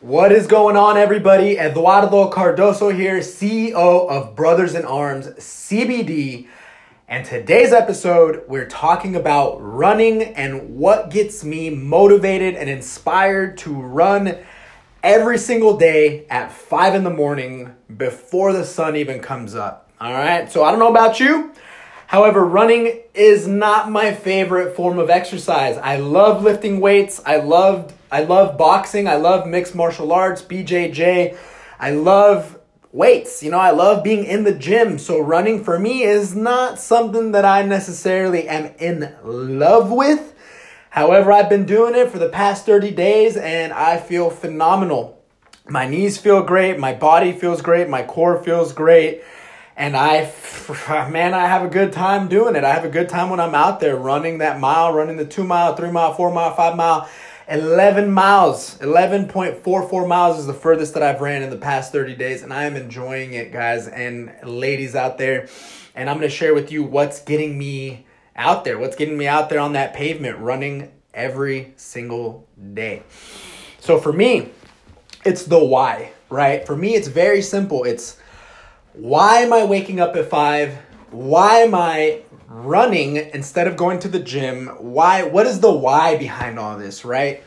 What is going on, everybody? Eduardo Cardoso here, CEO of Brothers in Arms CBD. And today's episode, we're talking about running and what gets me motivated and inspired to run every single day at 5 a.m. before the sun even comes up. All right, so I don't know about you. However, running is not my favorite form of exercise. I love lifting weights. I love boxing. I love mixed martial arts, BJJ. I love weights. You know, I love being in the gym. So running for me is not something that I necessarily am in love with. However, I've been doing it for the past 30 days and I feel phenomenal. My knees feel great. My body feels great. My core feels great. And I have a good time doing it. I have a good time when I'm out there running that mile, running the 2 mile, 3 mile, 4 mile, 5 mile, 11 miles. 11.44 miles is the furthest that I've ran in the past 30 days. And I am enjoying it, guys and ladies out there. And I'm going to share with you what's getting me out there, what's getting me out there on that pavement running every single day. So for me, it's the why, right? For me, it's very simple. It's why am I waking up at 5? Why am I running instead of going to the gym? Why? What is the why behind all this, right?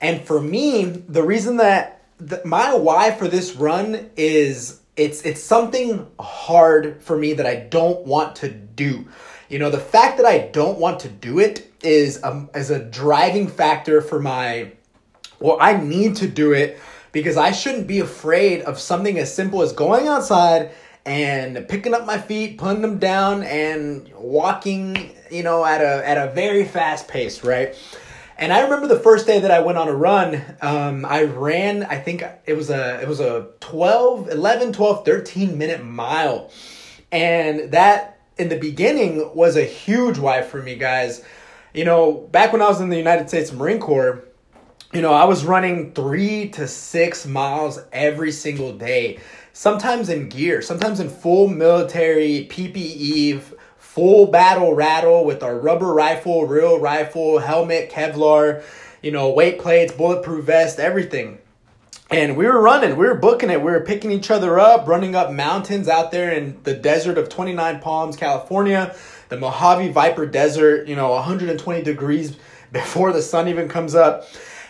And for me, the reason that my why for this run is it's something hard for me that I don't want to do. You know, the fact that I don't want to do it is a driving factor for my, well, I need to do it. Because I shouldn't be afraid of something as simple as going outside and picking up my feet, putting them down, and walking, you know, at a very fast pace, right? And I remember the first day that I went on a run, I ran, I think it was a 13-minute mile. And that, in the beginning, was a huge why for me, guys. You know, back when I was in the United States Marine Corps, you know, I was running 3 to 6 miles every single day, sometimes in gear, sometimes in full military PPE, full battle rattle with our rubber rifle, real rifle, helmet, Kevlar, you know, weight plates, bulletproof vest, everything. And we were running, we were booking it, we were picking each other up, running up mountains out there in the desert of 29 Palms, California, the Mojave Viper Desert, you know, 120 degrees before the sun even comes up.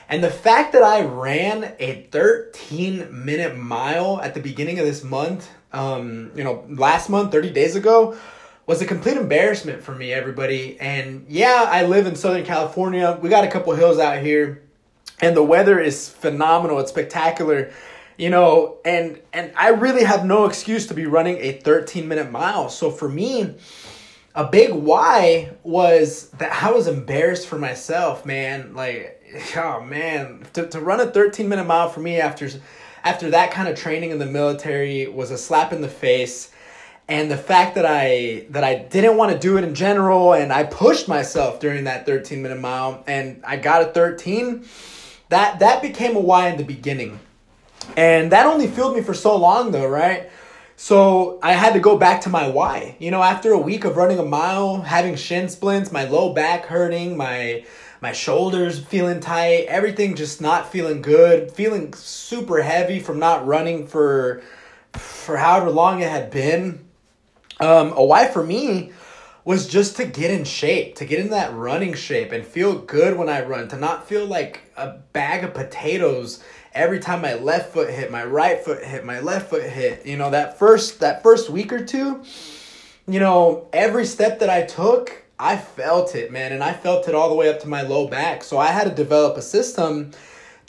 And the fact that I ran a 13-minute mile at the beginning of this month, you know, last month, 30 days ago, was a complete embarrassment for me, everybody. And yeah, I live in Southern California. We got a couple hills out here, and the weather is phenomenal. It's spectacular, you know, and I really have no excuse to be running a 13-minute mile. So for me, a big why was that I was embarrassed for myself, man. Like, oh man, to run a 13-minute mile for me after that kind of training in the military was a slap in the face. And the fact that I didn't want to do it in general, and I pushed myself during that 13-minute mile, and I got a 13, that became a why in the beginning. And that only fueled me for so long though, right? So I had to go back to my why. You know, after a week of running a mile, having shin splints, my low back hurting, my shoulders feeling tight, everything just not feeling good, feeling super heavy from not running for however long it had been. A why for me was just to get in shape, to get in that running shape and feel good when I run, to not feel like a bag of potatoes every time my left foot hit, my right foot hit, my left foot hit. You know, that first week or two, you know, every step that I took, I felt it, man. And I felt it all the way up to my low back. So I had to develop a system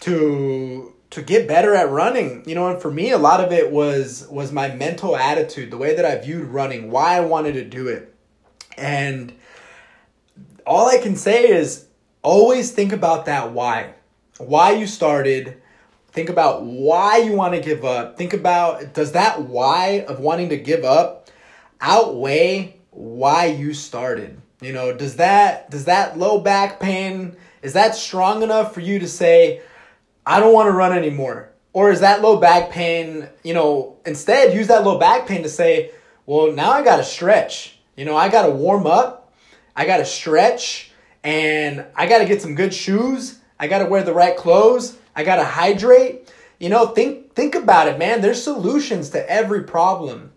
to get better at running. You know, and for me, a lot of it was my mental attitude, the way that I viewed running, why I wanted to do it. And all I can say is always think about that why you started. Think about why you want to give up. Think about, does that why of wanting to give up outweigh why you started? You know, does that low back pain, is that strong enough for you to say, I don't want to run anymore? Or is that low back pain, you know, instead use that low back pain to say, well, now I got to stretch. You know, I got to warm up. I got to stretch, and I got to get some good shoes. I got to wear the right clothes. I got to hydrate. You know, think about it, man. There's solutions to every problem.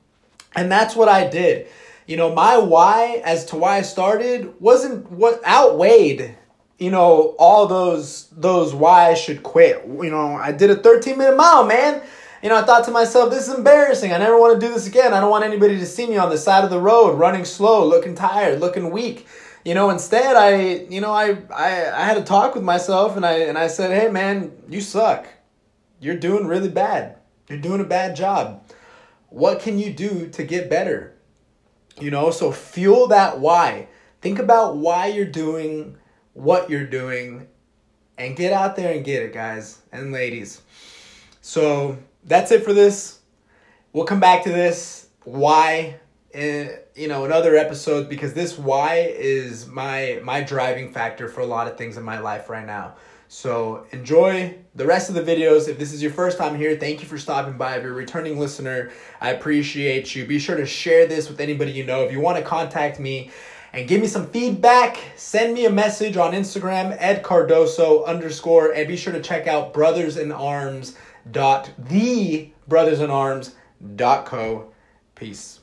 And that's what I did. You know, my why as to why I started wasn't what outweighed, you know, all those why I should quit. You know, I did a 13-minute mile, man. You know, I thought to myself, this is embarrassing. I never want to do this again. I don't want anybody to see me on the side of the road, running slow, looking tired, looking weak. You know, instead, I had a talk with myself, and I said, hey, man, you suck. You're doing really bad. You're doing a bad job. What can you do to get better? You know, so fuel that why. Think about why you're doing what you're doing, and get out there and get it, guys and ladies. So that's it for this. We'll come back to this why in other episodes, because this why is my driving factor for a lot of things in my life right now. So enjoy the rest of the videos. If this is your first time here, thank you for stopping by. If you're a returning listener, I appreciate you. Be sure to share this with anybody you know. If you want to contact me and give me some feedback, send me a message on Instagram, @Cardoso_, and be sure to check out brothersinarms.co. Peace.